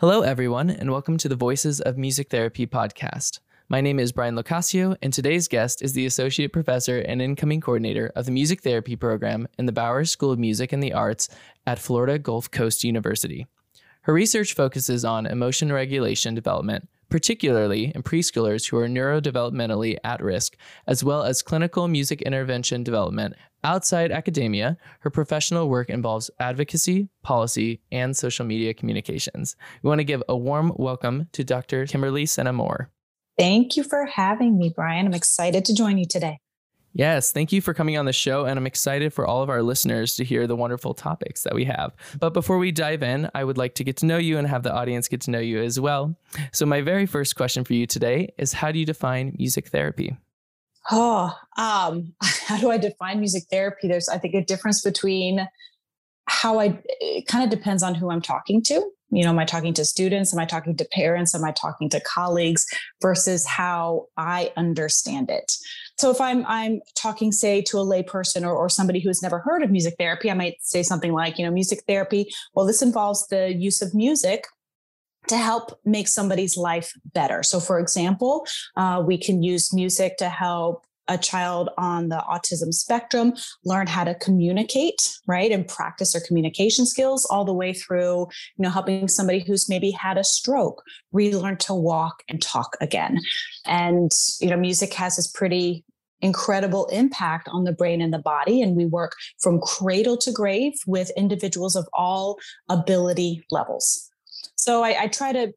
Hello, everyone, and welcome to the Voices of Music Therapy podcast. My name is Brian Locascio, and today's guest is the Associate Professor and Incoming Coordinator of the Music Therapy Program in the Bowers School of Music and the Arts at Florida Gulf Coast University. Her research focuses on emotion regulation development, particularly in preschoolers who are neurodevelopmentally at risk, as well as clinical music intervention development. Outside academia, her professional work involves advocacy, policy, and social media communications. We want to give a warm welcome to Dr. Kimberly Sena Moore. Thank you for having me, Brian. I'm excited to join you today. Yes, thank you for coming on the show, and I'm excited for all of our listeners to hear the wonderful topics that we have. But before we dive in, I would like to get to know you and have the audience get to know you as well. So my very first question for you today is, how do you define music therapy? How do I define music therapy? There's, I think, a difference between it kind of depends on who I'm talking to. You know, am I talking to students? Am I talking to parents? Am I talking to colleagues? Versus how I understand it. So if I'm talking, say, to a lay person or somebody who has never heard of music therapy, I might say something like, you know, music therapy, well, this involves the use of music to help make somebody's life better. So for example, we can use music to help a child on the autism spectrum learn how to communicate, right? And practice their communication skills all the way through, you know, helping somebody who's maybe had a stroke relearn to walk and talk again. And, you know, music has this pretty incredible impact on the brain and the body. And we work from cradle to grave with individuals of all ability levels. So I try to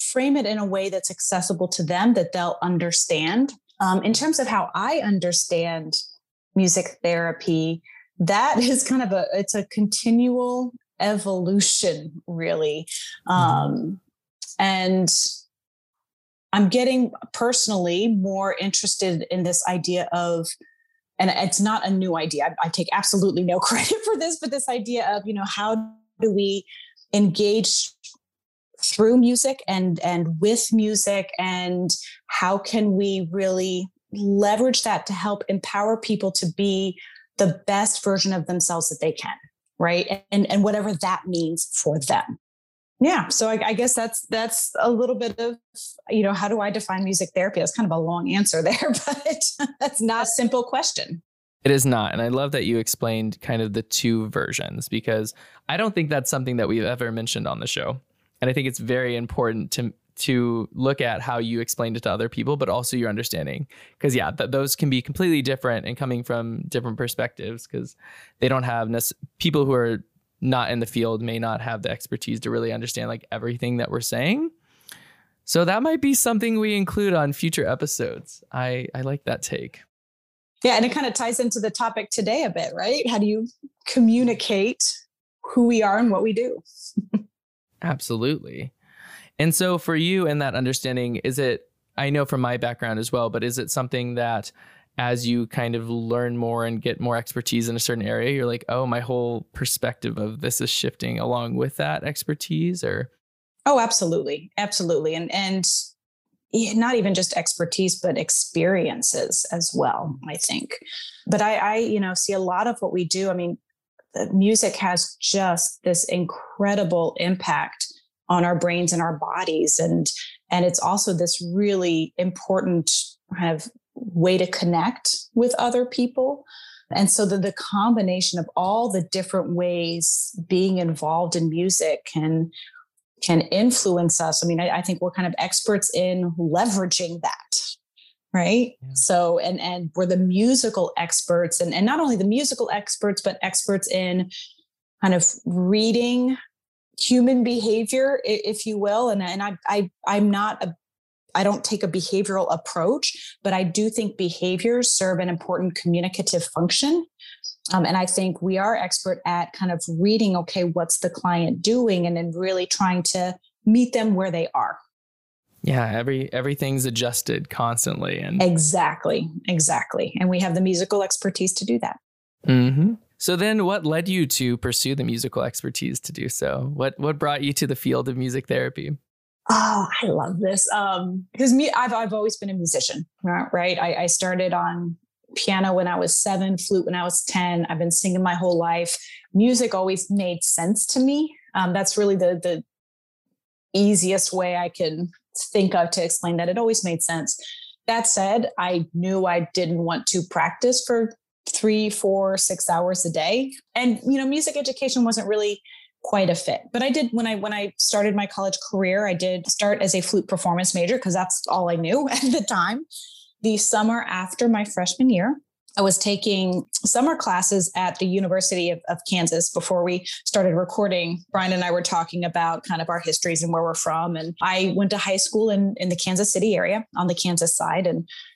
frame it in a way that's accessible to them, that they'll understand. In terms of how I understand music therapy, that is kind of it's a continual evolution, really. And I'm getting personally more interested in this idea of, and it's not a new idea, I take absolutely no credit for this, but this idea of, you know, how do we engage through music and with music, and how can we really leverage that to help empower people to be the best version of themselves that they can, right? And whatever that means for them. Yeah. So I guess that's a little bit of, you know, how do I define music therapy? That's kind of a long answer there, but that's not a simple question. It is not. And I love that you explained kind of the two versions, because I don't think that's something that we've ever mentioned on the show. And I think it's very important to look at how you explained it to other people, but also your understanding. Because yeah, those can be completely different and coming from different perspectives, because they don't have people who are not in the field may not have the expertise to really understand like everything that we're saying. So that might be something we include on future episodes. I like that take. Yeah, and it kind of ties into the topic today a bit, right? How do you communicate who we are and what we do? Absolutely. And so for you in that understanding, is it, I know from my background as well, but is it something that as you kind of learn more and get more expertise in a certain area, you're like, oh, my whole perspective of this is shifting along with that expertise? Or? Oh, absolutely. Absolutely. And not even just expertise, but experiences as well, I think. But I you know, see a lot of what we do. I mean, the music has just this incredible impact on our brains and our bodies. And it's also this really important kind of way to connect with other people. And so the combination of all the different ways being involved in music can influence us. I mean, I think we're kind of experts in leveraging that. Right. Yeah. So, and we're the musical experts, and not only the musical experts, but experts in kind of reading human behavior, if you will. And I don't take a behavioral approach, but I do think behaviors serve an important communicative function. And I think we are expert at kind of reading, okay, what's the client doing? And then really trying to meet them where they are. Yeah, everything's adjusted constantly. And Exactly. And we have the musical expertise to do that. Mm-hmm. So then what led you to pursue the musical expertise to do so? What brought you to the field of music therapy? Oh, I love this. Because I've always been a musician, right? I started on piano when I was 7, flute when I was 10. I've been singing my whole life. Music always made sense to me. That's really the easiest way I can think of to explain that. It always made sense. That said, I knew I didn't want to practice for 3, 4, 6 hours a day. And, you know, music education wasn't really quite a fit. But I did, when I started my college career, I did start as a flute performance major because that's all I knew at the time. The summer after my freshman year, I was taking summer classes at the University of Kansas. Before we started recording, Brian and I were talking about kind of our histories and where we're from. And I went to high school in the Kansas City area on the Kansas side.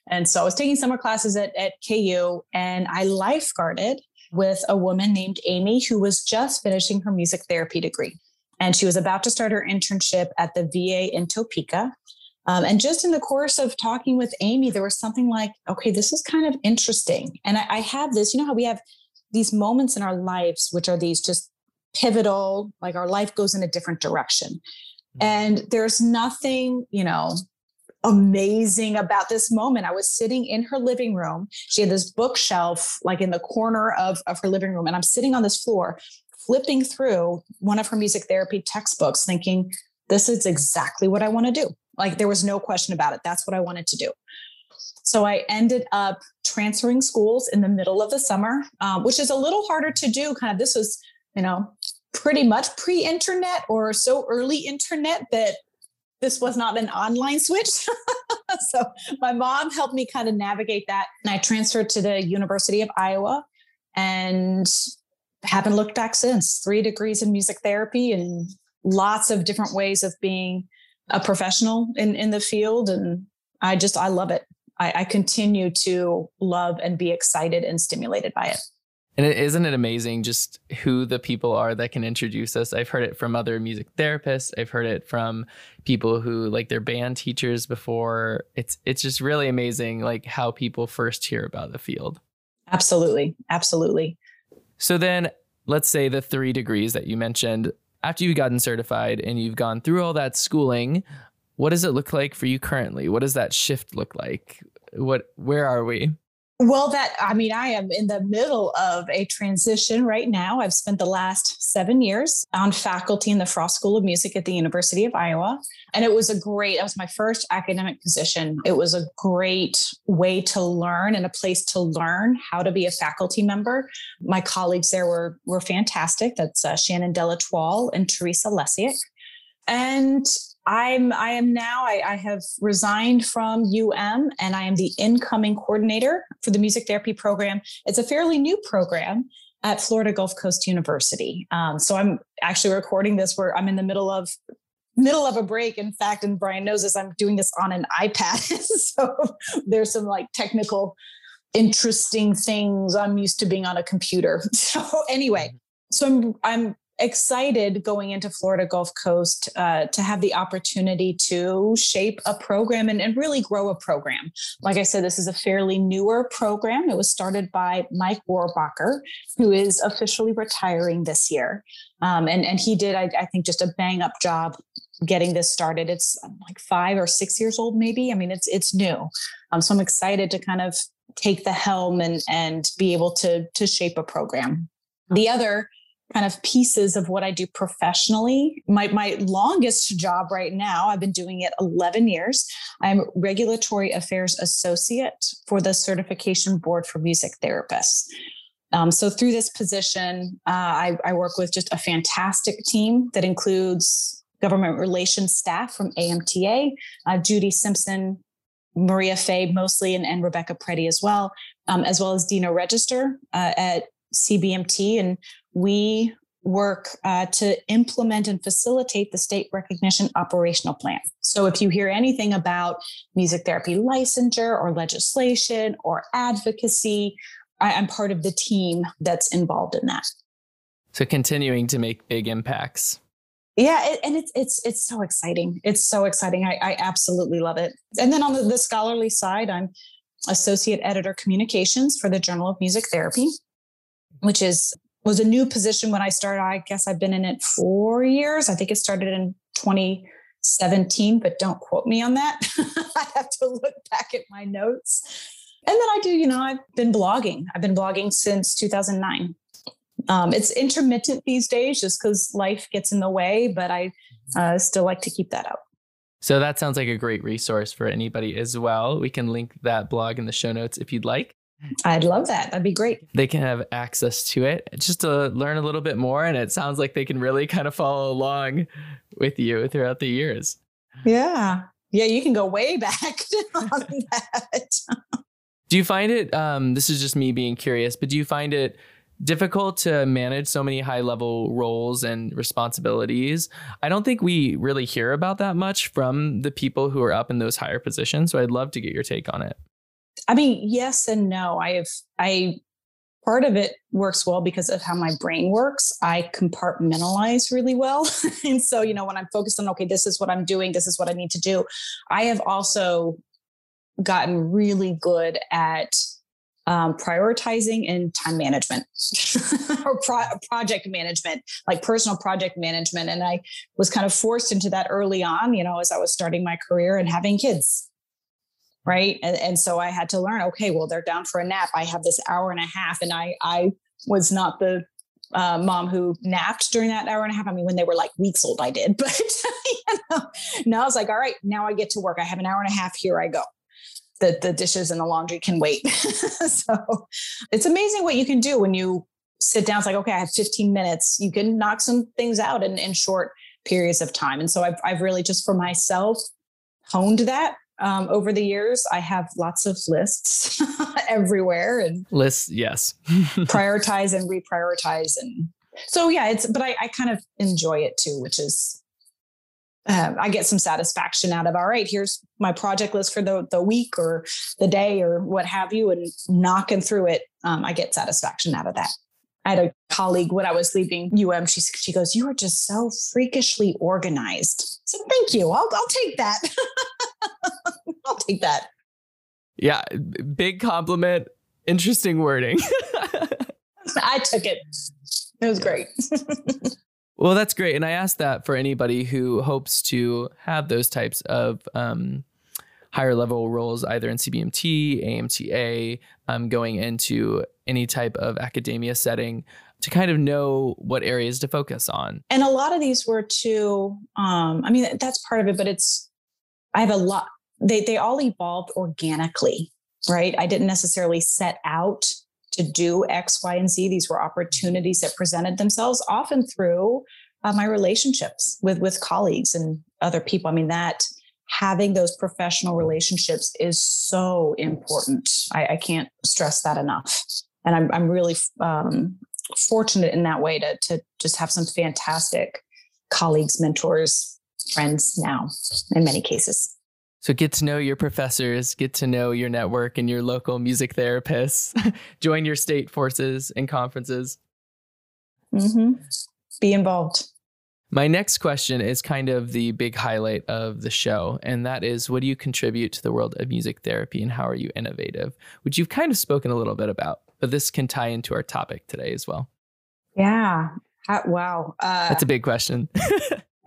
And so I was taking summer classes at KU, and I lifeguarded with a woman named Amy, who was just finishing her music therapy degree. And she was about to start her internship at the VA in Topeka. And just in the course of talking with Amy, there was something like, okay, this is kind of interesting. And I have this, you know how we have these moments in our lives, which are these just pivotal, like our life goes in a different direction. And there's nothing, you know, amazing about this moment. I was sitting in her living room. She had this bookshelf like in the corner of her living room. And I'm sitting on this floor, flipping through one of her music therapy textbooks, thinking, this is exactly what I want to do. Like there was no question about it. That's what I wanted to do. So I ended up transferring schools in the middle of the summer, which is a little harder to do. Kind of this was, you know, pretty much pre-internet or so early internet that this was not an online switch. So my mom helped me kind of navigate that. And I transferred to the University of Iowa and haven't looked back since. 3 degrees in music therapy and lots of different ways of being a professional in the field. And I love it. I continue to love and be excited and stimulated by it. And isn't it amazing just who the people are that can introduce us? I've heard it from other music therapists. I've heard it from people who like their band teachers before. It's just really amazing, like how people first hear about the field. Absolutely. Absolutely. So then let's say the 3 degrees that you mentioned, after you've gotten certified and you've gone through all that schooling, what does it look like for you currently? What does that shift look like? Where are we? Well, I am in the middle of a transition right now. I've spent the last 7 years on faculty in the Frost School of Music at the University of Iowa. And that was my first academic position. It was a great way to learn and a place to learn how to be a faculty member. My colleagues there were fantastic. That's Shannon Delatoile and Teresa Lesiak. And I have resigned from UM, and I am the incoming coordinator for the music therapy program. It's a fairly new program at Florida Gulf Coast University. So I'm actually recording this where I'm in the middle of a break. In fact, and Brian knows this, I'm doing this on an iPad. So there's some like technical, interesting things. I'm used to being on a computer. So anyway, I'm excited going into Florida Gulf Coast to have the opportunity to shape a program and really grow a program. Like I said, this is a fairly newer program. It was started by Mike Warbacher, who is officially retiring this year. And he did, I think, just a bang up job getting this started. It's like 5 or 6 years old, maybe. I mean, it's new. So I'm excited to kind of take the helm and be able to shape a program. The other kind of pieces of what I do professionally. My longest job right now, I've been doing it 11 years. I'm Regulatory Affairs Associate for the Certification Board for Music Therapists. So through this position, I work with just a fantastic team that includes government relations staff from AMTA, Judy Simpson, Maria Fay mostly, and Rebecca Preddy as well as Dina Register at CBMT. And we work to implement and facilitate the state recognition operational plan. So if you hear anything about music therapy licensure or legislation or advocacy, I'm part of the team that's involved in that. So continuing to make big impacts. Yeah. And it's so exciting. It's so exciting. I absolutely love it. And then on the scholarly side, I'm Associate Editor Communications for the Journal of Music Therapy, which was a new position when I started. I guess I've been in it 4 years. I think it started in 2017, but don't quote me on that. I have to look back at my notes. And then I've been blogging. I've been blogging since 2009. It's intermittent these days just because life gets in the way, but I still like to keep that up. So that sounds like a great resource for anybody as well. We can link that blog in the show notes if you'd like. I'd love that. That'd be great. They can have access to it just to learn a little bit more. And it sounds like they can really kind of follow along with you throughout the years. Yeah. Yeah. You can go way back on that. Do you find it, this is just me being curious, but do you find it difficult to manage so many high level roles and responsibilities? I don't think we really hear about that much from the people who are up in those higher positions. So I'd love to get your take on it. I mean, yes and no. Part of it works well because of how my brain works. I compartmentalize really well. And so, you know, when I'm focused on, okay, this is what I'm doing, this is what I need to do. I have also gotten really good at prioritizing and time management or project management, like personal project management. And I was kind of forced into that early on, you know, as I was starting my career and having kids. Right. And so I had to learn, okay, well, they're down for a nap. I have this hour and a half. And I was not the mom who napped during that hour and a half. I mean, when they were like weeks old, I did, but you know, now I was like, all right, now I get to work. I have an hour and a half. Here I go. The dishes and the laundry can wait. So it's amazing what you can do when you sit down. It's like, okay, I have 15 minutes. You can knock some things out in short periods of time. And so I've really just for myself honed that. Over the years, I have lots of lists everywhere and lists. Yes. Prioritize and reprioritize. And so, yeah, but I kind of enjoy it too, which is, I get some satisfaction out of, all right, here's my project list for the week or the day or what have you, and knocking through it. I get satisfaction out of that. I had a colleague when I was leaving UM, she goes, you are just so freakishly organized. So thank you. I'll take that. I'll take that. Yeah. Big compliment. Interesting wording. I took it. It was great. Well, that's great. And I asked that for anybody who hopes to have those types of higher level roles, either in CBMT, AMTA, going into any type of academia setting, to kind of know what areas to focus on. And a lot of these were too, I mean, that's part of it, but I have a lot. They all evolved organically, right? I didn't necessarily set out to do X, Y, and Z. These were opportunities that presented themselves often through my relationships with colleagues and other people. I mean, that having those professional relationships is so important. I can't stress that enough. And I'm really fortunate in that way to just have some fantastic colleagues, mentors, friends now in many cases. So get to know your professors, get to know your network and your local music therapists, join your state forces and conferences. Mm-hmm. Be involved. My next question is kind of the big highlight of the show. And that is, what do you contribute to the world of music therapy and how are you innovative? Which you've kind of spoken a little bit about, but this can tie into our topic today as well. Yeah. Wow. That's a big question.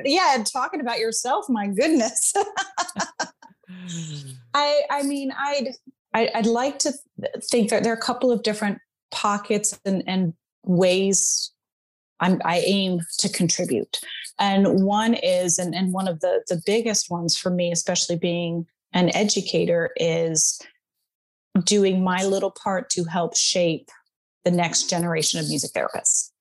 Yeah. And talking about yourself, my goodness. I mean, I'd like to think that there are a couple of different pockets and ways I aim to contribute. And one is, and one of the biggest ones for me, especially being an educator, is doing my little part to help shape the next generation of music therapists.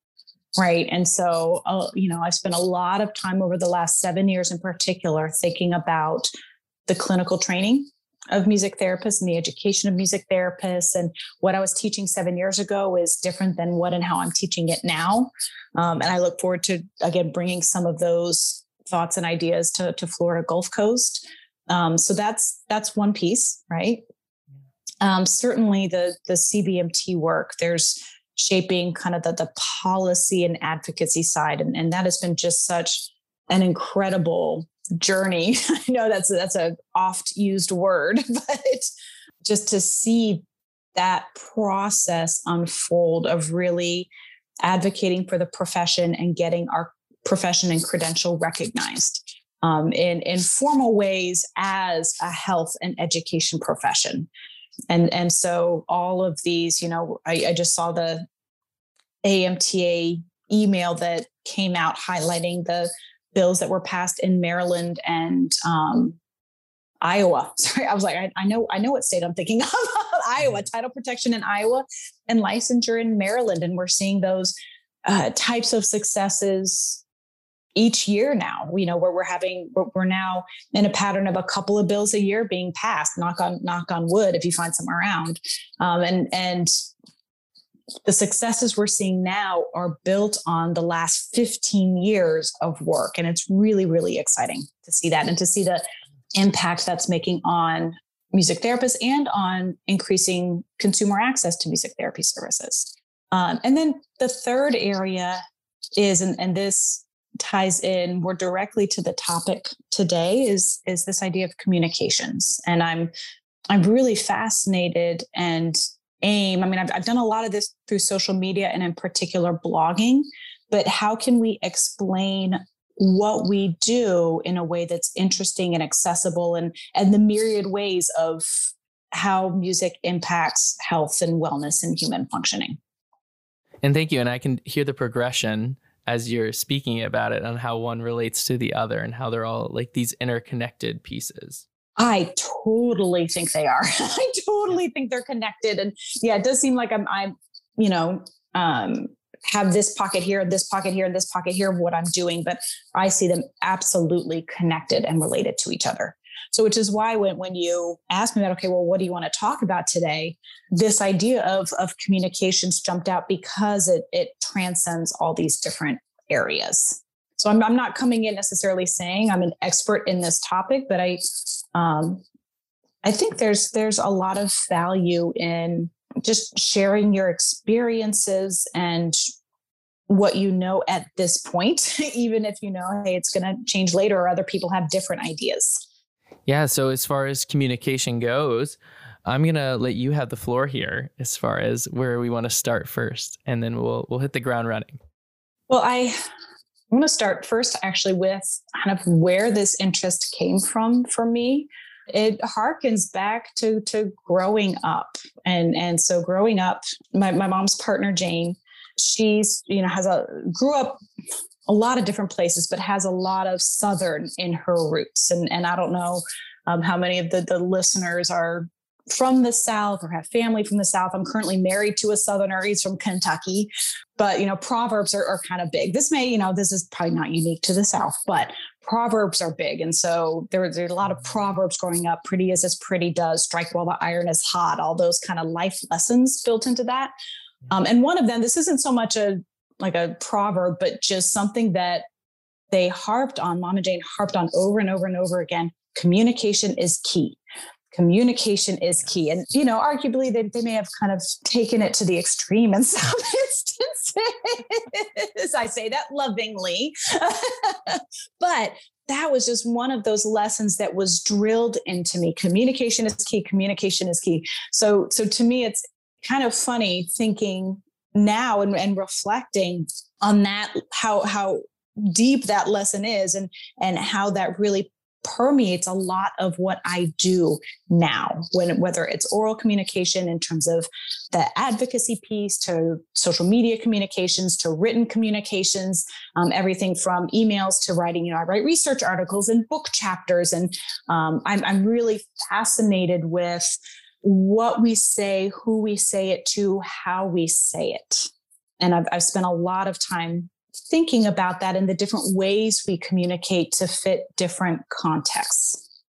Right. And so, you know, I've spent a lot of time over the last 7 years in particular thinking about the clinical training of music therapists and the education of music therapists. And what I was teaching 7 years ago is different than what and how I'm teaching it now. And I look forward to, again, bringing some of those thoughts and ideas to Florida Gulf Coast. So that's one piece, right? Certainly the CBMT work, there's shaping kind of the policy and advocacy side. And that has been just such an incredible journey. I know that's a oft used word, but just to see that process unfold of really advocating for the profession and getting our profession and credential recognized in formal ways as a health and education profession. And so all of these, you know, I just saw the AMTA email that came out highlighting the bills that were passed in Maryland and Iowa. Sorry, I was like, I know what state I'm thinking of. Iowa, title protection in Iowa and licensure in Maryland. And we're seeing those types of successes each year now, you know, where we're now in a pattern of a couple of bills a year being passed, knock on wood, if you find some around. And the successes we're seeing now are built on the last 15 years of work. And it's really, really exciting to see that and to see the impact that's making on music therapists and on increasing consumer access to music therapy services. And then the third area is, and this ties in more directly to the topic today, is this idea of communications. And I'm really fascinated and aim. I mean, I've done a lot of this through social media and in particular blogging, but how can we explain what we do in a way that's interesting and accessible, and the myriad ways of how music impacts health and wellness and human functioning. And thank you. And I can hear the progression as you're speaking about it on how one relates to the other and how they're all like these interconnected pieces. I totally think they are. I totally think they're connected. And yeah, it does seem like I'm you know, have this pocket here, this pocket here, and this pocket here of what I'm doing, but I see them absolutely connected and related to each other. So, which is why when you asked me about, okay, well, what do you want to talk about today? This idea of communications jumped out because it transcends all these different areas. So I'm not coming in necessarily saying I'm an expert in this topic, but I think there's a lot of value in just sharing your experiences and what you know at this point, even if you know, hey, it's going to change later or other people have different ideas. Yeah. So as far as communication goes, I'm going to let you have the floor here as far as where we want to start first, and then we'll hit the ground running. Well, I'm going to start first actually with kind of where this interest came from for me. It harkens back to growing up. And so growing up, my mom's partner, Jane, she's, you know, grew up a lot of different places, but has a lot of Southern in her roots. And I don't know how many of the listeners are from the South or have family from the South. I'm currently married to a Southerner. He's from Kentucky, but, you know, proverbs are kind of big. This is probably not unique to the South, but proverbs are big. And so there are a lot of proverbs growing up. Pretty is as pretty does, strike while the iron is hot, all those kind of life lessons built into that. And one of them, this isn't so much a proverb, but just something that they harped on, Mama Jane harped on over and over and over again. Communication is key. Communication is key. And, you know, arguably they may have kind of taken it to the extreme in some instances. I say that lovingly. But that was just one of those lessons that was drilled into me. Communication is key. Communication is key. So to me, it's kind of funny thinking now and reflecting on that, how deep that lesson is and how that really permeates a lot of what I do now, whether it's oral communication in terms of the advocacy piece to social media communications, to written communications, everything from emails to writing, you know, I write research articles and book chapters. And I'm really fascinated with what we say, who we say it to, how we say it. And I've spent a lot of time thinking about that and the different ways we communicate to fit different contexts.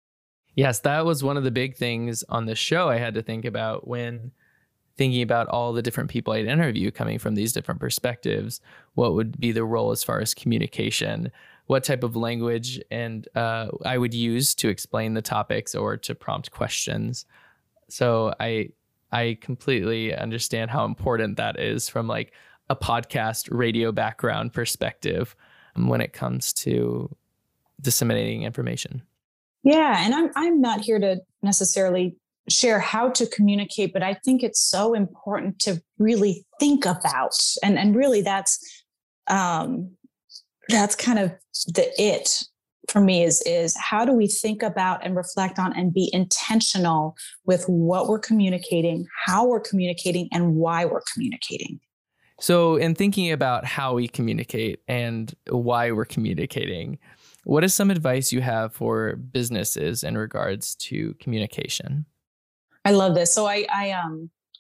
Yes, that was one of the big things on the show I had to think about when thinking about all the different people I'd interview coming from these different perspectives. What would be the role as far as communication? What type of language and I would use to explain the topics or to prompt questions. So I completely understand how important that is from like a podcast radio background perspective when it comes to disseminating information. Yeah. And I'm not here to necessarily share how to communicate, but I think it's so important to really think about, and really that's kind of the it for me is how do we think about and reflect on and be intentional with what we're communicating, how we're communicating, and why we're communicating. So in thinking about how we communicate and why we're communicating, what is some advice you have for businesses in regards to communication? I love this. So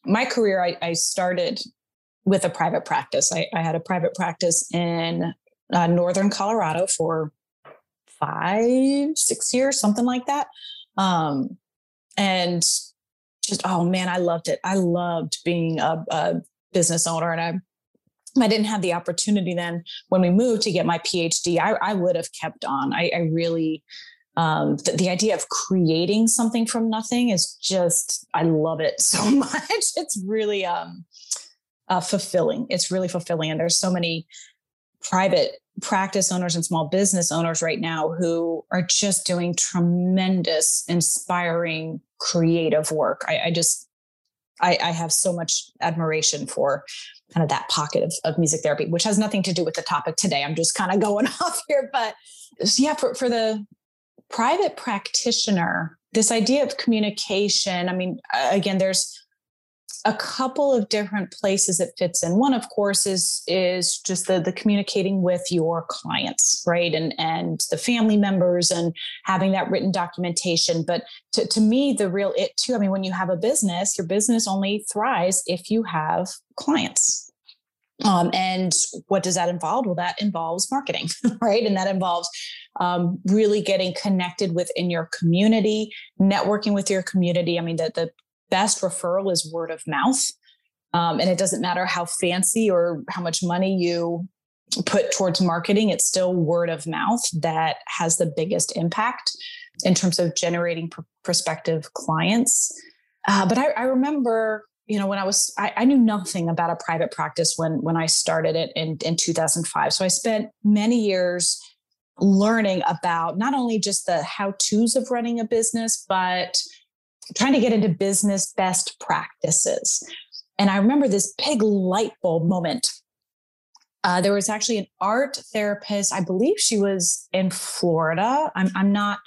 my career, I started with a private practice. I had a private practice in Northern Colorado for 5-6 years, something like that. And just, oh man, I loved it. I loved being a business owner. And I didn't have the opportunity then when we moved to get my PhD, I would have kept on. The idea of creating something from nothing is just, I love it so much. It's really fulfilling. It's really fulfilling. And there's so many private practice owners and small business owners right now who are just doing tremendous, inspiring, creative work. I have so much admiration for kind of that pocket of music therapy, which has nothing to do with the topic today. I'm just kind of going off here, but yeah, for the private practitioner, this idea of communication, I mean, again, there's a couple of different places it fits in. One, of course, is just the communicating with your clients, right? And the family members and having that written documentation. But to me, the real it too, I mean, when you have a business, your business only thrives if you have clients. And what does that involve? Well, that involves marketing, right? And that involves really getting connected within your community, networking with your community. I mean, the best referral is word of mouth. And it doesn't matter how fancy or how much money you put towards marketing, it's still word of mouth that has the biggest impact in terms of generating prospective clients. But I remember, you know, when I knew nothing about a private practice when I started it in 2005. So I spent many years learning about not only just the how-tos of running a business, but trying to get into business best practices. And I remember this big light bulb moment. There was actually an art therapist. I believe she was in Florida. I'm not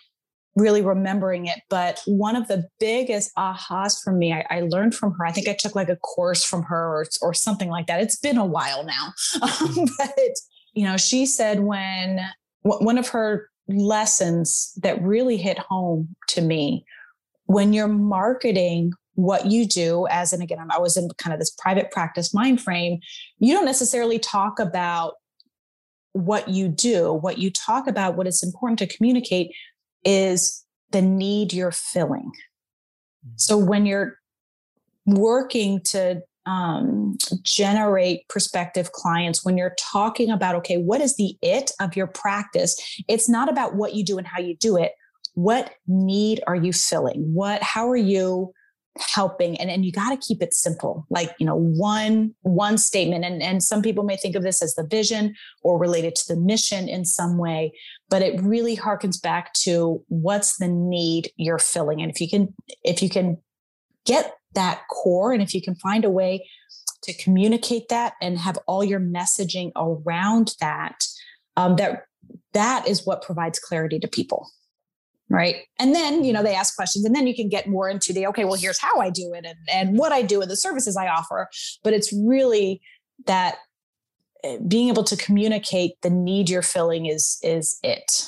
really remembering it, but one of the biggest ahas for me, I learned from her. I think I took like a course from her or something like that. It's been a while now. But, you know, she said when one of her lessons that really hit home to me, when you're marketing what you do as, and again, I was in kind of this private practice mind frame, you don't necessarily talk about what you do. What you talk about, what it's important to communicate is the need you're filling. So when you're working to generate prospective clients, when you're talking about, okay, what is the it of your practice? It's not about what you do and how you do it. What need are you filling? How are you helping? And you got to keep it simple, like, you know, one statement. And some people may think of this as the vision or related to the mission in some way, but it really harkens back to what's the need you're filling. And if you can get that core, and if you can find a way to communicate that and have all your messaging around that, that is what provides clarity to people. Right. And then, you know, they ask questions, and then you can get more into the, okay, well, here's how I do it and what I do and the services I offer. But it's really that being able to communicate the need you're filling is it.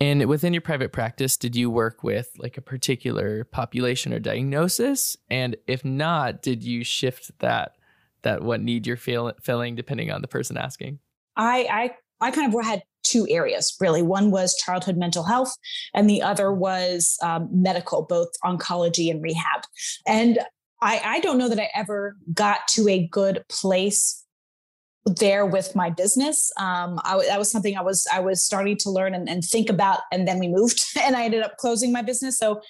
And within your private practice, did you work with like a particular population or diagnosis? And if not, did you shift that what need you're filling depending on the person asking? I kind of had two areas, really. One was childhood mental health, and the other was medical, both oncology and rehab. And I don't know that I ever got to a good place there with my business. That was something I was starting to learn and think about, and then we moved, and I ended up closing my business. So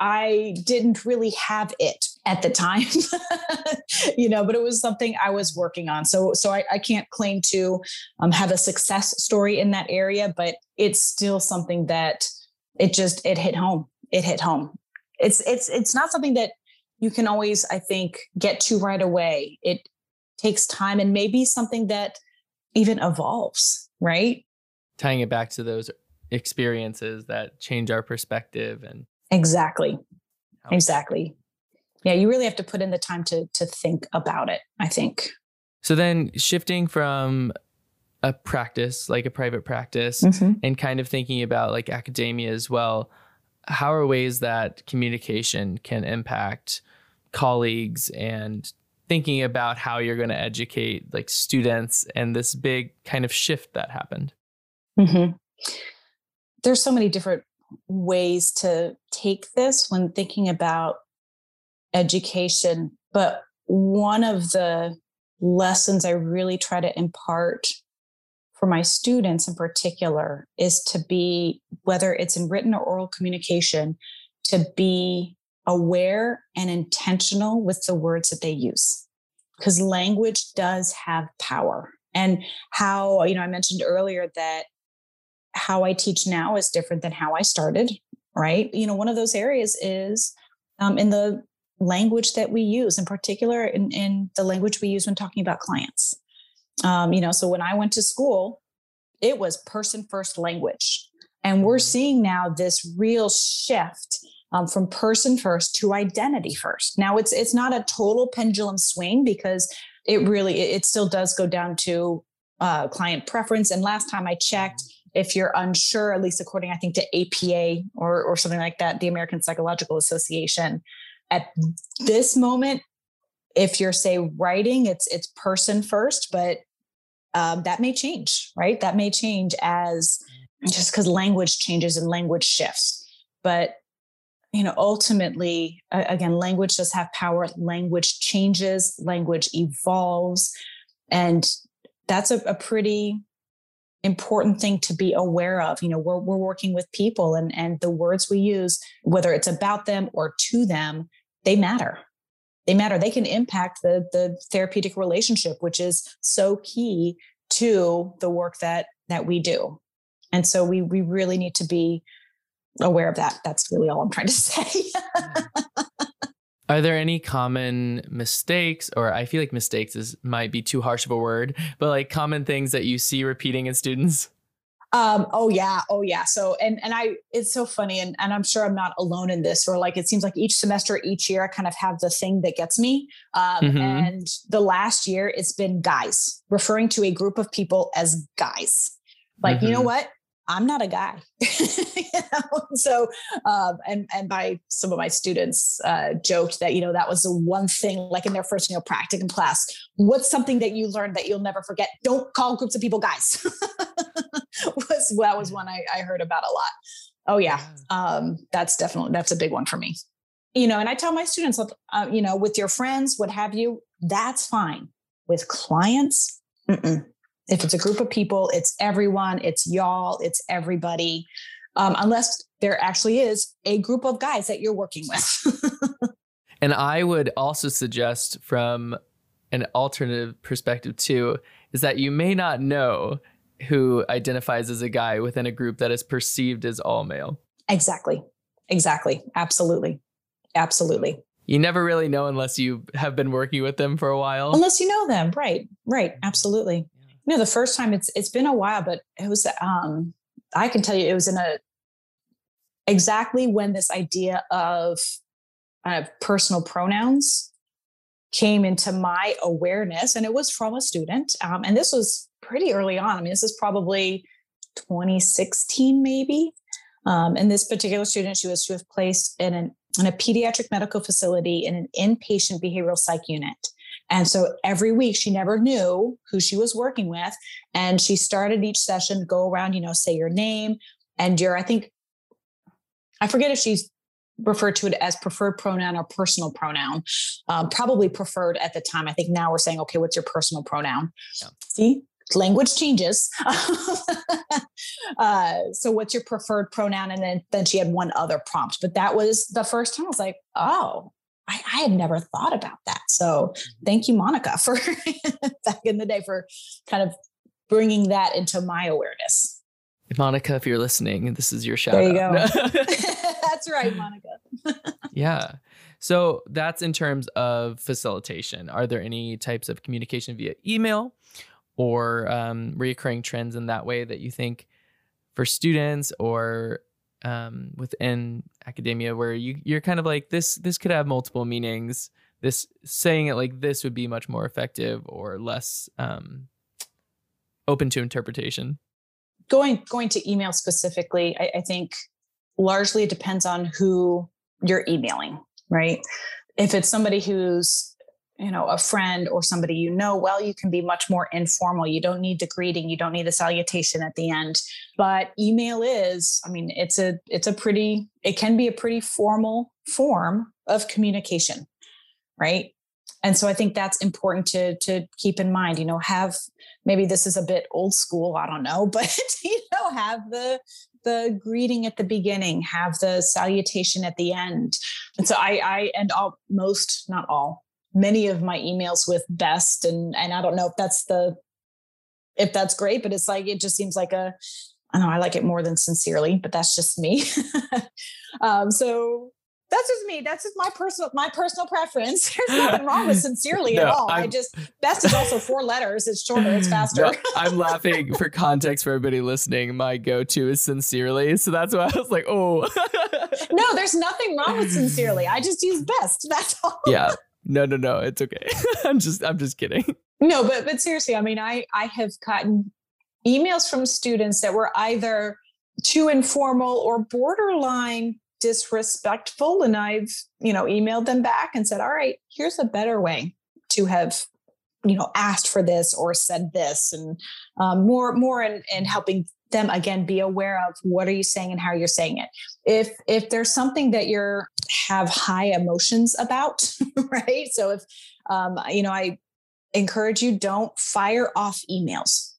I didn't really have it at the time, you know, but it was something I was working on. So I can't claim to have a success story in that area, but it's still something that it hit home. It hit home. It's not something that you can always, I think, get to right away. It takes time, and maybe something that even evolves, right? Tying it back to those experiences that change our perspective and Exactly. Yeah, you really have to put in the time to think about it, I think. So then shifting from a practice, like a private practice, mm-hmm. and kind of thinking about like academia as well, how are ways that communication can impact colleagues and thinking about how you're going to educate like students and this big kind of shift that happened? Mm-hmm. There's so many different ways to take this when thinking about education, but one of the lessons I really try to impart for my students in particular is to be, whether it's in written or oral communication, to be aware and intentional with the words that they use, because language does have power. And how, I mentioned earlier that how I teach now is different than how I started, right? One of those areas is in the language that we use, in particular in the language we use when talking about clients. So when I went to school, it was person first language. And we're seeing now this real shift from person first to identity first. Now it's not a total pendulum swing, because it still does go down to client preference. And last time I checked, if you're unsure, at least according, I think, to APA or something like that, the American Psychological Association, at this moment, if you're, say, writing, it's person first, but that may change, right? That may change just because language changes and language shifts. But, ultimately, again, language does have power. Language changes, language evolves. And that's a pretty important thing to be aware of. We're working with people and the words we use, whether it's about them or to them, they matter. They matter. They can impact the therapeutic relationship, which is so key to the work that we do. And so we really need to be aware of that. That's really all I'm trying to say. Are there any common mistakes, or I feel like mistakes might be too harsh of a word, but like common things that you see repeating in students? Oh yeah. So, and it's so funny, and I'm sure I'm not alone in this, or like, it seems like each semester, each year, I kind of have the thing that gets me. Mm-hmm. And the last year it's been guys, referring to a group of people as guys. Like, mm-hmm. You know what? I'm not a guy. So, and by some of my students joked that, that was the one thing, like in their first, practicum class, what's something that you learned that you'll never forget? Don't call groups of people guys. That was one I heard about a lot. Oh yeah. That's a big one for me. And I tell my students, with your friends, what have you, that's fine. With clients, mm-mm. If it's a group of people, it's everyone, it's y'all, it's everybody, unless there actually is a group of guys that you're working with. And I would also suggest, from an alternative perspective too, is that you may not know who identifies as a guy within a group that is perceived as all male. Exactly. Absolutely. You never really know unless you have been working with them for a while. Unless you know them. Right. Absolutely. The first time, it's been a while, but it was, I can tell you, it was exactly when this idea of personal pronouns came into my awareness, and it was from a student. And this was pretty early on. This is probably 2016, maybe. And this particular student, she was placed in a pediatric medical facility in an inpatient behavioral psych unit. And so every week, she never knew who she was working with. And she started each session, go around, say your name and I forget if she's referred to it as preferred pronoun or personal pronoun, probably preferred at the time. I think now we're saying, okay, what's your personal pronoun? Yeah. See, language changes. So what's your preferred pronoun? And then she had one other prompt, but that was the first time I was like, oh, I had never thought about that. So thank you, Monica, for back in the day for kind of bringing that into my awareness. Monica, if you're listening, this is your shout out. There you go. That's right, Monica. Yeah. So that's in terms of facilitation. Are there any types of communication via email or reoccurring trends in that way that you think for students or within academia where you're kind of like, this could have multiple meanings this, saying it like this would be much more effective or less open to interpretation? Going to email specifically, I think largely depends on who you're emailing, right? If it's somebody who's, a friend or somebody, you can be much more informal. You don't need the greeting. You don't need the salutation at the end, but email is, it can be a pretty formal form of communication. Right. And so I think that's important to keep in mind, maybe this is a bit old school, I don't know, but, have the greeting at the beginning, have the salutation at the end. And so I end many of my emails with best. And I don't know if that's great, but it's like, it just seems like I like it more than sincerely, but that's just me. So that's just me. That's just my personal preference. There's nothing wrong with sincerely at all. Best is also 4 letters. It's shorter. It's faster. No, I'm laughing for context for everybody listening. My go-to is sincerely. So that's why I was like, oh. No, there's nothing wrong with sincerely. I just use best. That's all. Yeah. No. It's okay. I'm just kidding. No, but seriously, I have gotten emails from students that were either too informal or borderline disrespectful, and I've emailed them back and said, all right, here's a better way to have asked for this or said this, and more and helping them again be aware of what are you saying and how you're saying it. If there's something that you have high emotions about, right? So if I encourage you, don't fire off emails.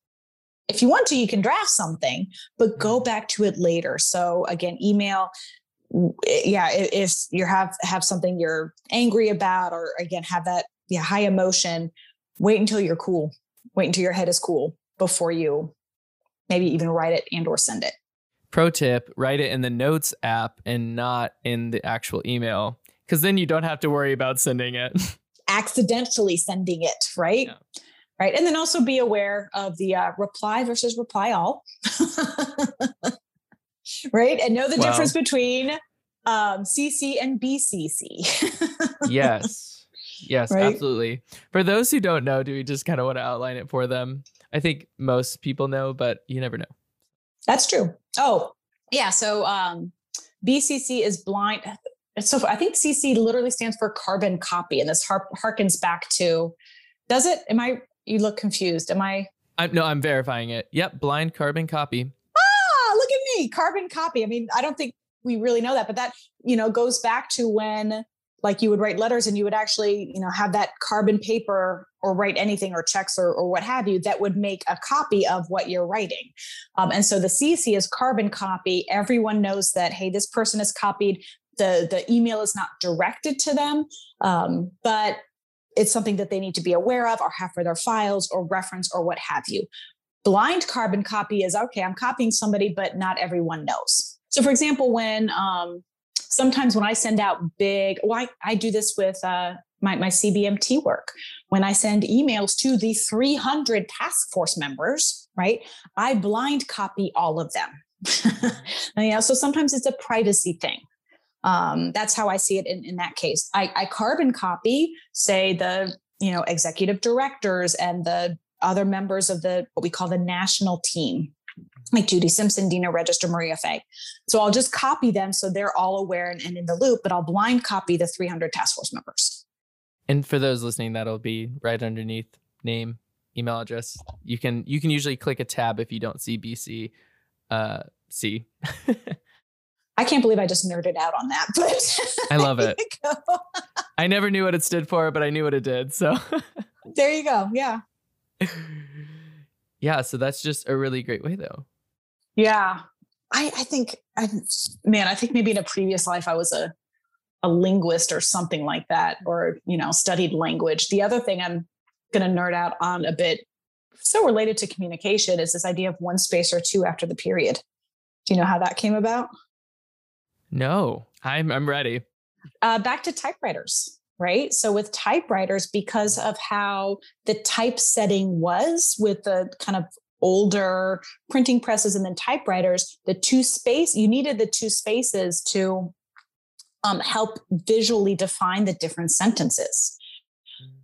If you want to, you can draft something, but go back to it later. So again, email. Yeah, if you have something you're angry about, or again, have that high emotion, wait until you're cool. Wait until your head is cool before you maybe even write it and or send it. Pro tip, write it in the notes app and not in the actual email, because then you don't have to worry about sending it. Accidentally sending it, right? Yeah. Right. And then also be aware of the reply versus reply all. Right. And know the difference between CC and BCC. Yes. Yes, right? Absolutely. For those who don't know, do we just kind of want to outline it for them? I think most people know, but you never know. That's true. Oh, yeah. So BCC is blind. So I think CC literally stands for carbon copy. And this harkens back to, does it? You look confused. I'm verifying it. Yep. Blind carbon copy. Look at me, carbon copy. I don't think we really know that, but that, goes back to when you would write letters and you would actually, have that carbon paper or write anything or checks or what have you, that would make a copy of what you're writing. And so the CC is carbon copy. Everyone knows that, hey, this person is copied. The email is not directed to them. But it's something that they need to be aware of or have for their files or reference or what have you. Blind carbon copy is, okay, I'm copying somebody, but not everyone knows. So for example, when sometimes when I send out I do this with my CBMT work. When I send emails to the 300 task force members, right, I blind copy all of them. So sometimes it's a privacy thing. That's how I see it in that case. I carbon copy, say the, executive directors and the other members of what we call the national team, like Judy Simpson, Dina Register, Maria Fay. So I'll just copy them so they're all aware and in the loop, but I'll blind copy the 300 task force members. And for those listening, that'll be right underneath name, email address. You can usually click a tab if you don't see BC, C. I can't believe I just nerded out on that, but I love it. I never knew what it stood for, but I knew what it did. So there you go. Yeah. Yeah. So that's just a really great way though. Yeah. I think maybe in a previous life, I was a linguist or something like that, or, studied language. The other thing I'm going to nerd out on a bit, so related to communication, is this idea of one space or two after the period. Do you know how that came about? No, I'm ready. Back to typewriters, right? So with typewriters, because of how the typesetting was with the kind of older printing presses and then typewriters, you needed the two spaces to help visually define the different sentences.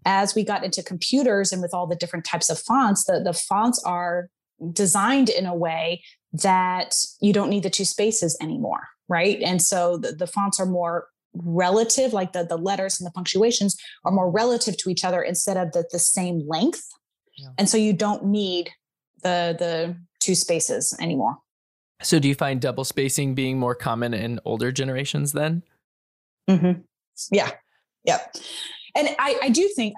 As we got into computers and with all the different types of fonts, the fonts are designed in a way that you don't need the two spaces anymore, right? And so the fonts are more relative, like the letters and the punctuations are more relative to each other instead of the same length. Yeah. And so you don't need the two spaces anymore. So do you find double spacing being more common in older generations then? Mm-hmm. Yeah. Yeah. And I do think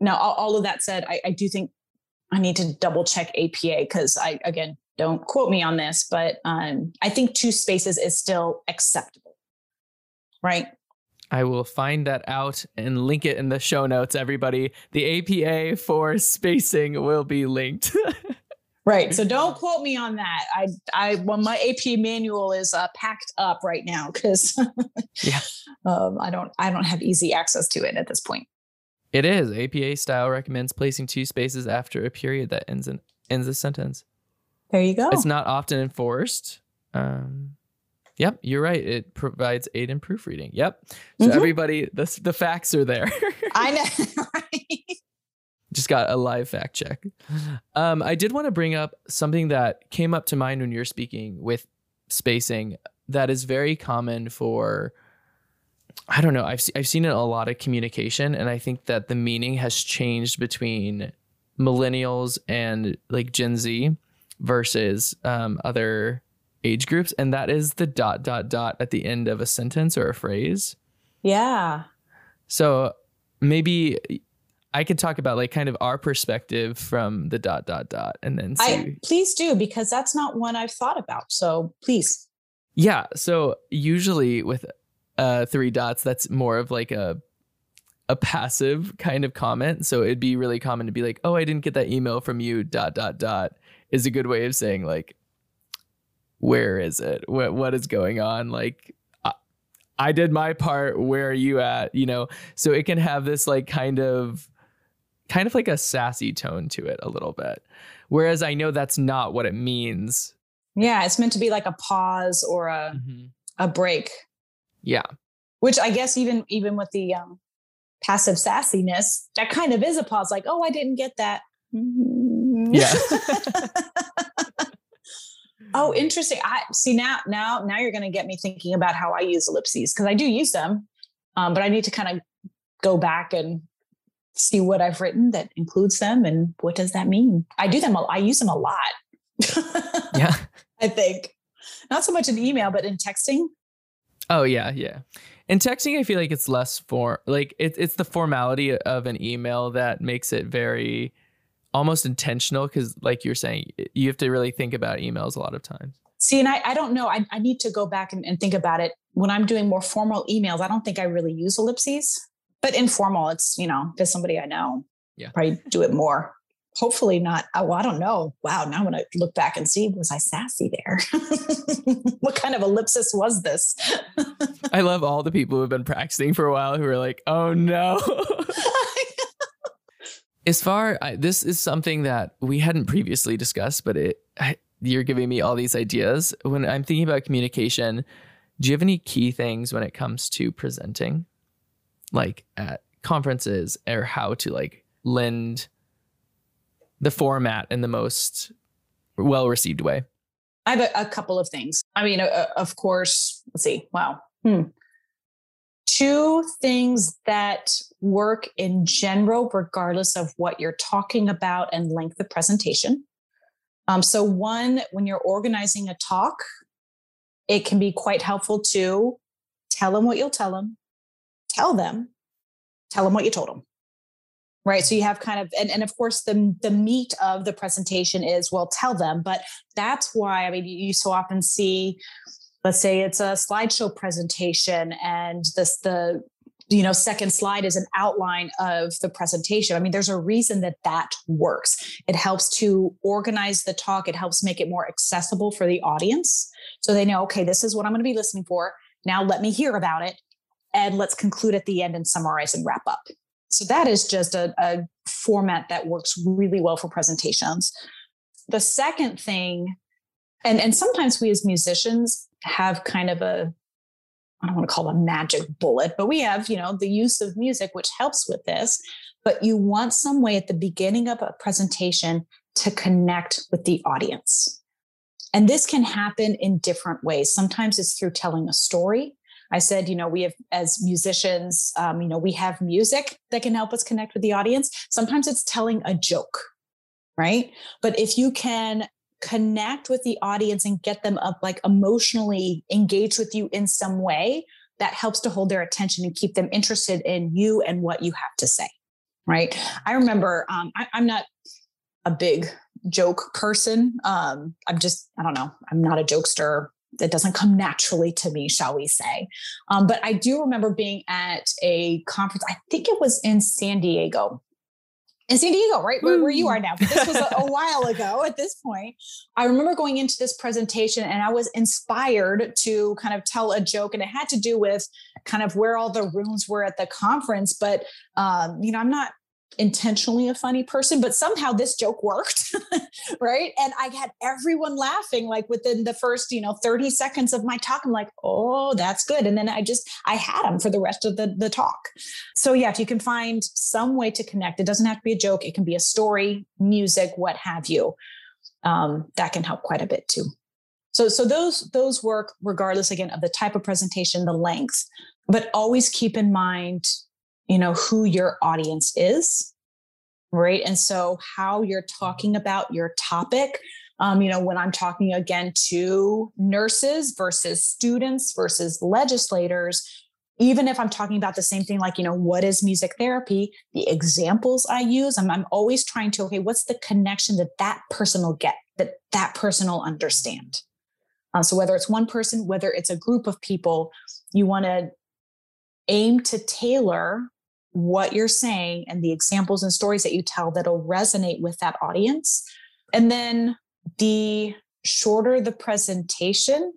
now all of that said, I do think I need to double check APA because again, don't quote me on this, but I think two spaces is still acceptable. Right. I will find that out and link it in the show notes, everybody. The APA for spacing will be linked. Right. So don't quote me on that. Well, my AP manual is packed up right now because yeah. I don't have easy access to it at this point. It is. APA style recommends placing two spaces after a period that ends a sentence. There you go. It's not often enforced. Yep, you're right. It provides aid in proofreading. Yep. So everybody, the facts are there. I know. Just got a live fact check. I did want to bring up something that came up to mind when you're speaking with spacing that is very common for, I don't know, I've seen it in a lot of communication. And I think that the meaning has changed between millennials and like Gen Z versus other age groups. And that is the ... at the end of a sentence or a phrase. Yeah. So maybe I could talk about like kind of our perspective from the ... and then see. Please do, because that's not one I've thought about. So please. Yeah. So usually with three dots, that's more of like a passive kind of comment. So it'd be really common to be like, oh, I didn't get that email from you ... is a good way of saying like, where is it? What is going on? Like, I did my part. Where are you at? You know, so it can have this like kind of like a sassy tone to it a little bit. Whereas I know that's not what it means. Yeah. It's meant to be like a pause or a break. Yeah. Which I guess even with the passive sassiness, that kind of is a pause. Like, oh, I didn't get that. Yeah. Oh, interesting. I see now you're going to get me thinking about how I use ellipses. Cause I do use them. But I need to kind of go back and see what I've written that includes them. And what does that mean? I use them a lot. Yeah. I think not so much in email, but in texting. Oh yeah. Yeah. In texting, I feel like it's less it's the formality of an email that makes it very almost intentional, because like you're saying, you have to really think about emails a lot of times. See, and I don't know. I need to go back and think about it. When I'm doing more formal emails, I don't think I really use ellipses, but informal, it's, there's somebody I know. Yeah. Probably do it more. Hopefully not. Oh, I don't know. Wow. Now I'm going to look back and see, was I sassy there? What kind of ellipsis was this? I love all the people who have been practicing for a while who are like, oh no. This is something that we hadn't previously discussed, but you're giving me all these ideas. When I'm thinking about communication, do you have any key things when it comes to presenting, like at conferences, or how to like lend the format in the most well-received way? I have a couple of things. I mean, of course, let's see. Wow. Two things that work in general, regardless of what you're talking about and length of presentation. So one, when you're organizing a talk, it can be quite helpful to tell them what you'll tell them, tell them what you told them, right? So you have kind of, and of course the meat of the presentation is, well, tell them, but that's why, I mean, you so often see, let's say it's a slideshow presentation and the second slide is an outline of the presentation. I mean, there's a reason that works. It helps to organize the talk. It helps make it more accessible for the audience. So they know, okay, this is what I'm going to be listening for. Now let me hear about it. And let's conclude at the end and summarize and wrap up. So that is just a format that works really well for presentations. The second thing, and sometimes we as musicians have kind of a I don't want to call it a magic bullet, but we have, the use of music, which helps with this, but you want some way at the beginning of a presentation to connect with the audience. And this can happen in different ways. Sometimes it's through telling a story. I said, we have, as musicians, we have music that can help us connect with the audience. Sometimes it's telling a joke, right? But if you can connect with the audience and get them up, like emotionally engaged with you in some way, that helps to hold their attention and keep them interested in you and what you have to say, right? I remember, I'm not a big joke person. I don't know. I'm not a jokester. That doesn't come naturally to me, shall we say. But I do remember being at a conference. I think it was in San Diego. Right? Where you are now. But this was a while ago at this point. I remember going into this presentation and I was inspired to kind of tell a joke, and it had to do with kind of where all the rooms were at the conference. But, I'm not intentionally a funny person, but somehow this joke worked, right? And I had everyone laughing, like within the first, 30 seconds of my talk. I'm like, oh, that's good. And then I had them for the rest of the talk. So yeah, if you can find some way to connect, it doesn't have to be a joke. It can be a story, music, what have you. That can help quite a bit too. So those work regardless, again, of the type of presentation, the length, but always keep in mind who your audience is, right? And so how you're talking about your topic, when I'm talking again to nurses versus students versus legislators, even if I'm talking about the same thing, like, what is music therapy? The examples I use, I'm always trying to, okay, what's the connection that person will get, that person will understand? So whether it's one person, whether it's a group of people, you want to aim to tailor what you're saying and the examples and stories that you tell that'll resonate with that audience. And then the shorter the presentation,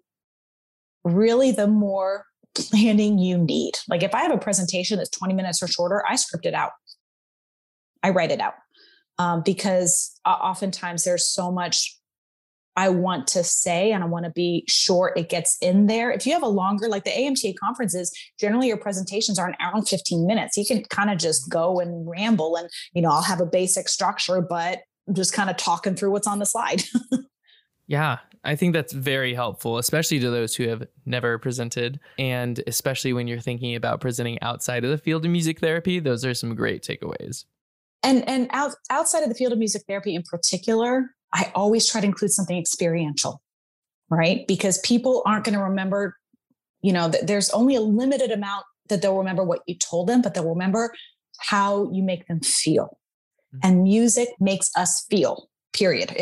really the more planning you need. Like if I have a presentation that's 20 minutes or shorter, I script it out. I write it out because oftentimes there's so much I want to say, and I want to be sure it gets in there. If you have a longer, like the AMTA conferences, generally your presentations are an hour and 15 minutes. You can kind of just go and ramble and, I'll have a basic structure, but I'm just kind of talking through what's on the slide. Yeah, I think that's very helpful, especially to those who have never presented. And especially when you're thinking about presenting outside of the field of music therapy, those are some great takeaways. And outside of the field of music therapy in particular, I always try to include something experiential, right? Because people aren't going to remember, there's only a limited amount that they'll remember what you told them, but they'll remember how you make them feel. Mm-hmm. And music makes us feel, period.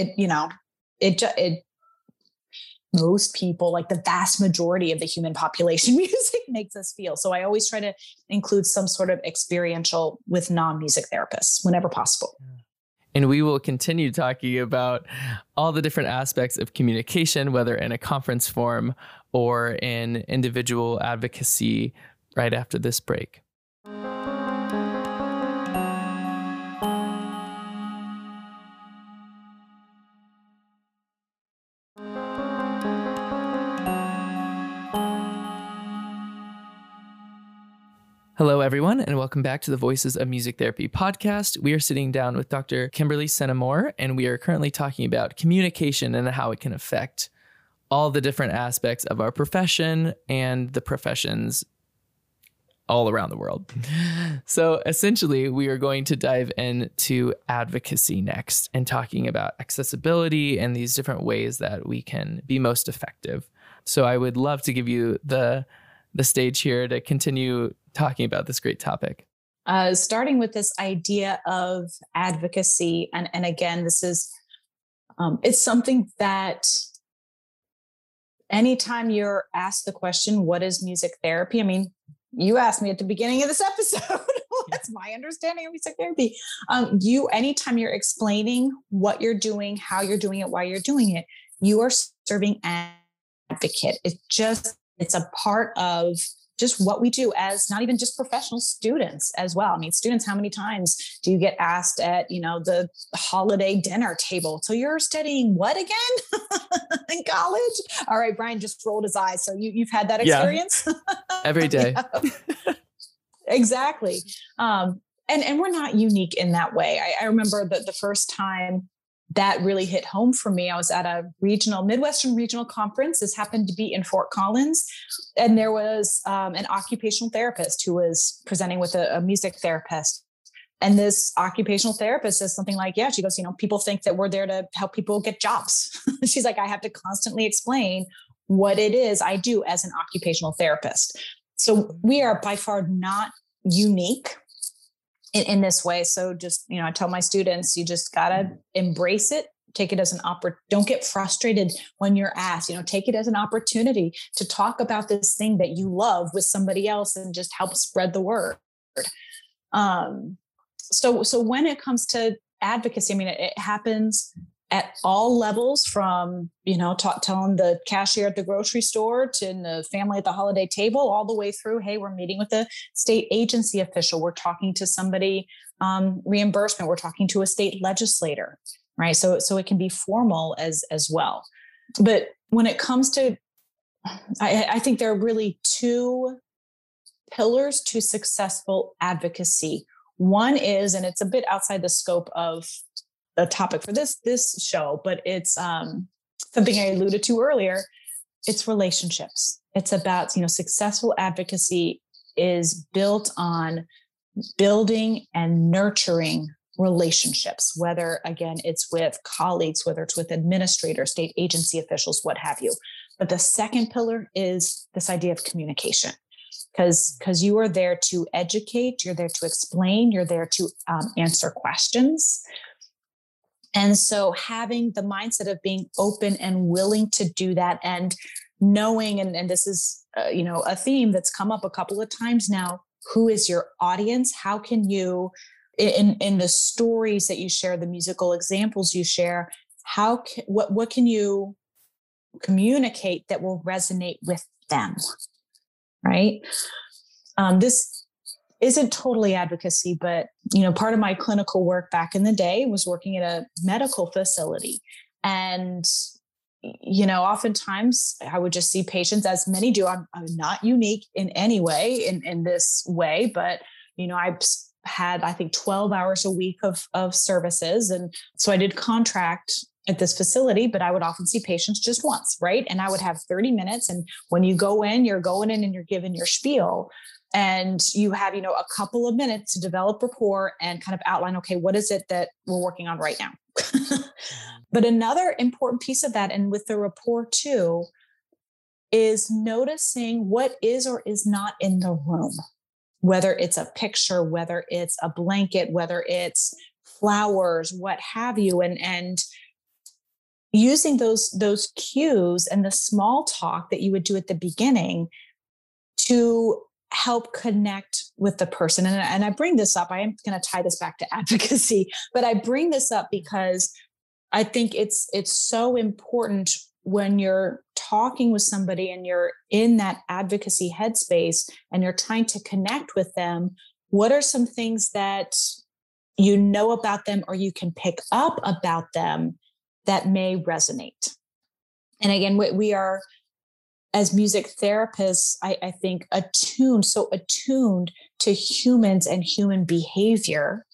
Most people, like the vast majority of the human population, music makes us feel. So I always try to include some sort of experiential with non-music therapists whenever possible. Yeah. And we will continue talking about all the different aspects of communication, whether in a conference form or in individual advocacy, right after this break. Hello, everyone, and welcome back to the Voices of Music Therapy podcast. We are sitting down with Dr. Kimberly Sena Moore, and we are currently talking about communication and how it can affect all the different aspects of our profession and the professions all around the world. So essentially, we are going to dive into advocacy next and talking about accessibility and these different ways that we can be most effective. So I would love to give you the stage here to continue talking about this great topic. Starting with this idea of advocacy. And again, this is, it's something that anytime you're asked the question, what is music therapy? I mean, you asked me at the beginning of this episode, that's my understanding of music therapy. Anytime you're explaining what you're doing, how you're doing it, why you're doing it, you are serving as an advocate. It's a part of just what we do as not even just professional students as well. I mean, students, how many times do you get asked at, you know, the holiday dinner table, so you're studying what again in college? All right, Brian just rolled his eyes. So you've had that experience? Yeah. Every day. Yeah. Exactly. And we're not unique in that way. I remember that the first time that really hit home for me, I was at a Midwestern regional conference. This happened to be in Fort Collins. And there was an occupational therapist who was presenting with a music therapist. And this occupational therapist says something like, yeah, she goes, you know, people think that we're there to help people get jobs. She's like, I have to constantly explain what it is I do as an occupational therapist. So we are by far not unique in this way. So just, you know, I tell my students, you just got to embrace it, take it as an opportunity. Don't get frustrated when you're asked, you know, take it as an opportunity to talk about this thing that you love with somebody else and just help spread the word. So when it comes to advocacy, I mean, it happens at all levels, from, you know, telling the cashier at the grocery store to the family at the holiday table, all the way through, hey, we're meeting with a state agency official. We're talking to somebody, reimbursement. We're talking to a state legislator, right? So it can be formal as well. But when it comes to, I think there are really two pillars to successful advocacy. One is, and it's a bit outside the scope of a topic for this show, but it's something I alluded to earlier. It's relationships. It's about, you know, successful advocacy is built on building and nurturing relationships, whether, again, it's with colleagues, whether it's with administrators, state agency officials, what have you. But the second pillar is this idea of communication. Because you are there to educate, you're there to explain, you're there to answer questions. And so having the mindset of being open and willing to do that, and knowing, and this is, you know, a theme that's come up a couple of times now, who is your audience? How can you, in the stories that you share, the musical examples you share, what can you communicate that will resonate with them? Right. This isn't totally advocacy, but, you know, part of my clinical work back in the day was working at a medical facility. And, you know, oftentimes I would just see patients, as many do. I'm not unique in any way in this way, but, you know, I had, I think, 12 hours a week of services. And so I did contract at this facility, but I would often see patients just once, right? And I would have 30 minutes. And when you go in, you're going in and you're given your spiel, and you have, you know, a couple of minutes to develop rapport and kind of outline, okay, what is it that we're working on right now? But another important piece of that, and with the rapport too, is noticing what is or is not in the room, whether it's a picture, whether it's a blanket, whether it's flowers, what have you. And using those cues and the small talk that you would do at the beginning to help connect with the person. And I bring this up, I am going to tie this back to advocacy, but I bring this up because I think it's so important when you're talking with somebody and you're in that advocacy headspace and you're trying to connect with them. What are some things that you know about them or you can pick up about them that may resonate? And again, we are, as music therapists, I think, attuned to humans and human behavior,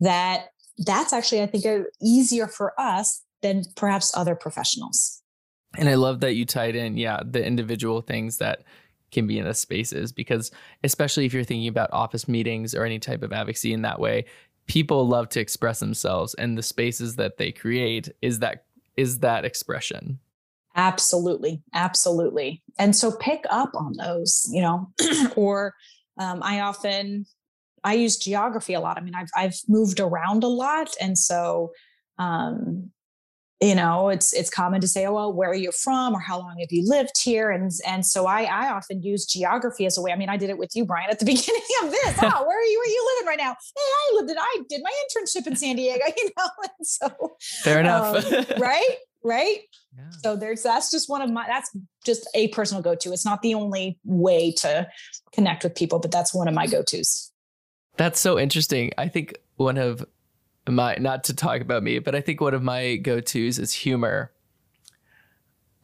that's actually, I think, easier for us than perhaps other professionals. And I love that you tied in, yeah, the individual things that can be in the spaces, because especially if you're thinking about office meetings or any type of advocacy in that way, people love to express themselves, and the spaces that they create is that expression. Absolutely. Absolutely. And so pick up on those, you know, or I use geography a lot. I mean, I've moved around a lot. And so, you know, it's common to say, oh, well, where are you from? Or how long have you lived here? And so I often use geography as a way. I mean, I did it with you, Brian, at the beginning of this. Oh, where are you living right now? Hey, I did my internship in San Diego, you know? And so, fair enough. Right? Right. Yeah. So that's just one of my, that's just a personal go-to. It's not the only way to connect with people, but that's one of my go-tos. That's so interesting. I think one of my, not to talk about me, but I think one of my go-tos is humor.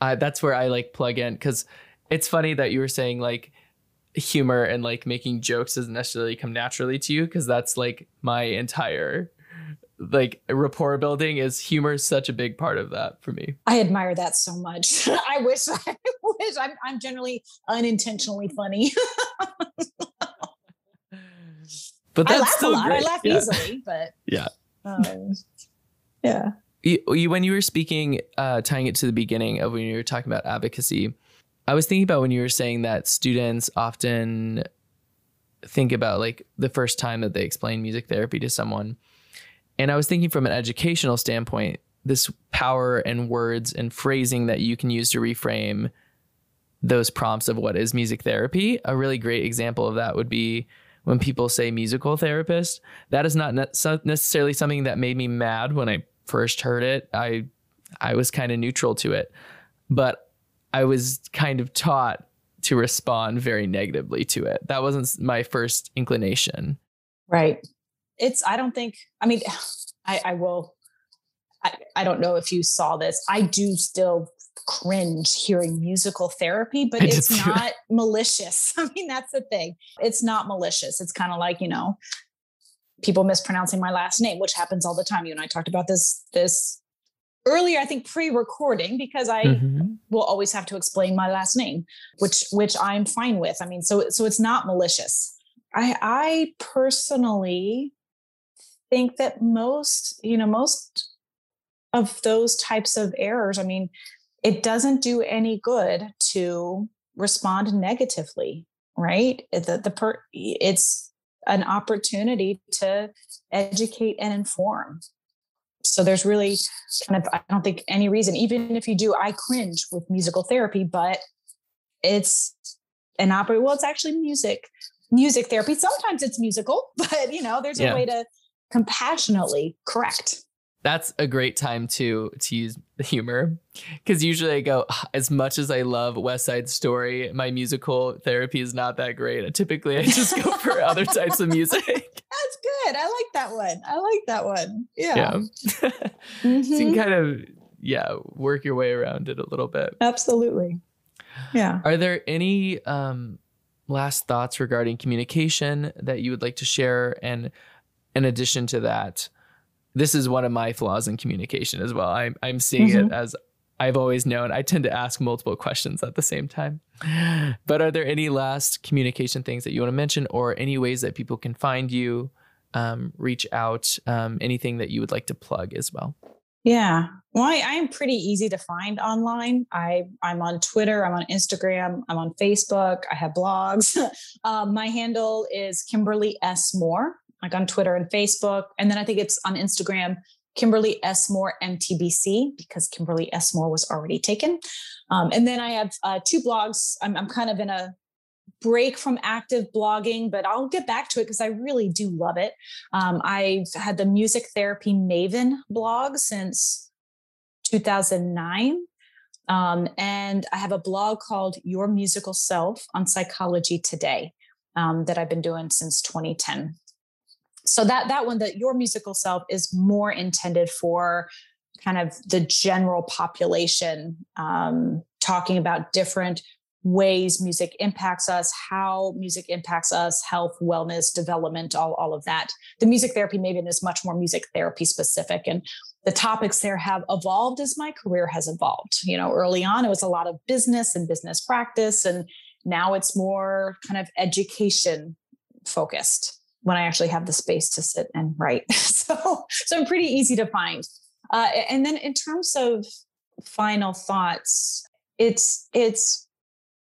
That's where I like plug in, because it's funny that you were saying like humor and like making jokes doesn't necessarily come naturally to you, because that's like my entire like rapport building is humor is such a big part of that for me. I admire that so much. I wish I'm generally unintentionally funny. But that's I laugh still a lot. Great. I laugh easily, but yeah. Yeah. When you were speaking, tying it to the beginning of when you were talking about advocacy, I was thinking about when you were saying that students often think about like the first time that they explain music therapy to someone. And I was thinking from an educational standpoint, this power and words and phrasing that you can use to reframe those prompts of what is music therapy. A really great example of that would be when people say musical therapist. That is not necessarily something that made me mad when I first heard it. I was kind of neutral to it, but I was kind of taught to respond very negatively to it. That wasn't my first inclination. Right. I don't know if you saw this. I do still cringe hearing musical therapy, but it's not malicious. I mean, that's the thing. It's not malicious. It's kind of like, people mispronouncing my last name, which happens all the time. You and I talked about this earlier, I think pre-recording, because I will always have to explain my last name, which I'm fine with. I mean, so it's not malicious. I personally think that most of those types of errors, I mean, it doesn't do any good to respond negatively, right? It's an opportunity to educate and inform. So there's really I don't think any reason, even if you do, I cringe with musical therapy, but it's an opera. Well, it's actually music therapy. Sometimes it's musical, but there's a way to compassionately correct. That's a great time to use humor, because usually I go, as much as I love West Side Story, my musical therapy is not that great. Typically, I just go for other types of music. That's good. I like that one. Yeah. So you can kind of, work your way around it a little bit. Absolutely. Yeah. Are there any last thoughts regarding communication that you would like to share? And in addition to that, this is one of my flaws in communication as well. I'm seeing it as I've always known. I tend to ask multiple questions at the same time. But are there any last communication things that you want to mention, or any ways that people can find you, reach out, anything that you would like to plug as well? Yeah. Well, I'm pretty easy to find online. I'm on Twitter. I'm on Instagram. I'm on Facebook. I have blogs. My handle is Kimberly S. Moore. Like on Twitter and Facebook. And then I think it's on Instagram, Kimberly S. Moore MTBC, because Kimberly S. Moore was already taken. And then I have two blogs. I'm kind of in a break from active blogging, but I'll get back to it because I really do love it. I've had the Music Therapy Maven blog since 2009. And I have a blog called Your Musical Self on Psychology Today that I've been doing since 2010. So that one, that Your Musical Self, is more intended for kind of the general population, talking about different ways music impacts us, how music impacts us, health, wellness, development, all of that. The Music Therapy Maven is much more music therapy specific. And the topics there have evolved as my career has evolved. Early on, it was a lot of business and business practice. And now it's more kind of education focused, when I actually have the space to sit and write. So I'm pretty easy to find. And then in terms of final thoughts, it's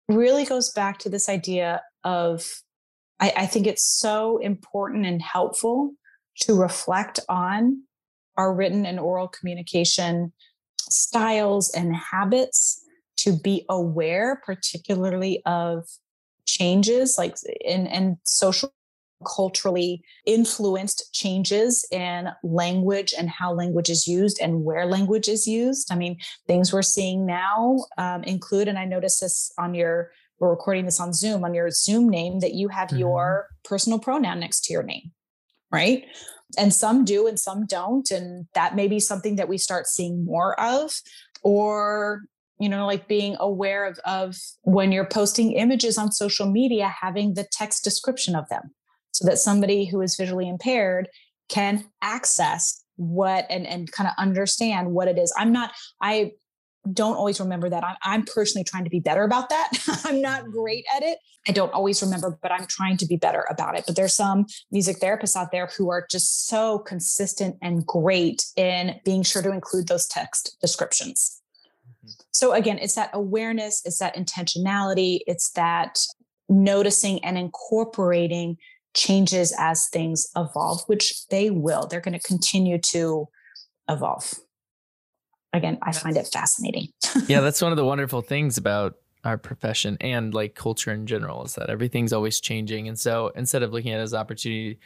really goes back to this idea of, I think it's so important and helpful to reflect on our written and oral communication styles and habits, to be aware particularly of changes like in social culturally influenced changes in language and how language is used and where language is used. I mean, things we're seeing now include, and I noticed this on your, we're recording this on Zoom, on your Zoom name, that you have your personal pronoun next to your name, right? And some do and some don't. And that may be something that we start seeing more of, or, you know, like being aware of when you're posting images on social media, having the text description of them so that somebody who is visually impaired can access what and kind of understand what it is. I don't always remember that. I'm personally trying to be better about that. I'm not great at it. I don't always remember, but I'm trying to be better about it. But there's some music therapists out there who are just so consistent and great in being sure to include those text descriptions. So again, it's that awareness, it's that intentionality, it's that noticing and incorporating changes as things evolve, which they will. They're going to continue to evolve. Again, I find it fascinating. Yeah, that's one of the wonderful things about our profession and like culture in general, is that everything's always changing. And so instead of looking at it as an opportunity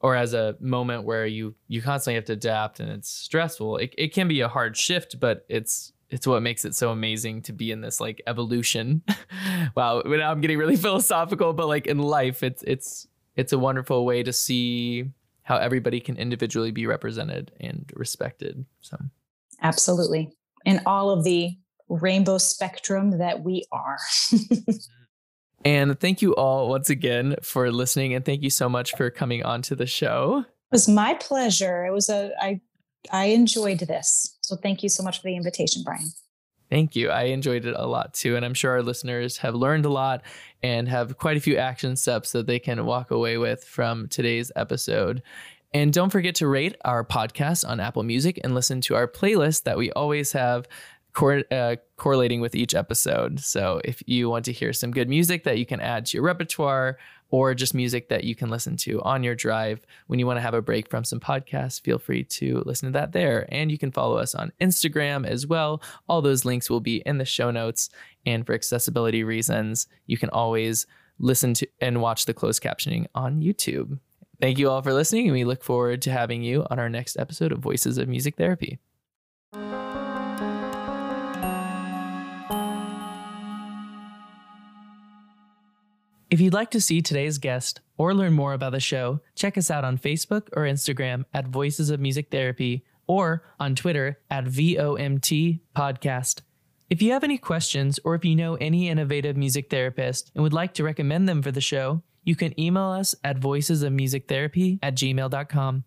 or as a moment where you constantly have to adapt and it's stressful, it can be a hard shift, but it's what makes it so amazing to be in this like evolution. Wow, now I'm getting really philosophical, but like in life, it's a wonderful way to see how everybody can individually be represented and respected. So absolutely. In all of the rainbow spectrum that we are. And thank you all once again for listening. And thank you so much for coming onto the show. It was my pleasure. It was I enjoyed this. So thank you so much for the invitation, Brian. Thank you. I enjoyed it a lot too. And I'm sure our listeners have learned a lot and have quite a few action steps that they can walk away with from today's episode. And don't forget to rate our podcast on Apple Music and listen to our playlist that we always have correlating with each episode. So if you want to hear some good music that you can add to your repertoire, or just music that you can listen to on your drive when you want to have a break from some podcasts, feel free to listen to that there. And you can follow us on Instagram as well. All those links will be in the show notes. And for accessibility reasons, you can always listen to and watch the closed captioning on YouTube. Thank you all for listening, and we look forward to having you on our next episode of Voices of Music Therapy. If you'd like to see today's guest or learn more about the show, check us out on Facebook or Instagram at Voices of Music Therapy, or on Twitter at VOMT Podcast. If you have any questions, or if you know any innovative music therapist and would like to recommend them for the show, you can email us at voicesofmusictherapy@gmail.com.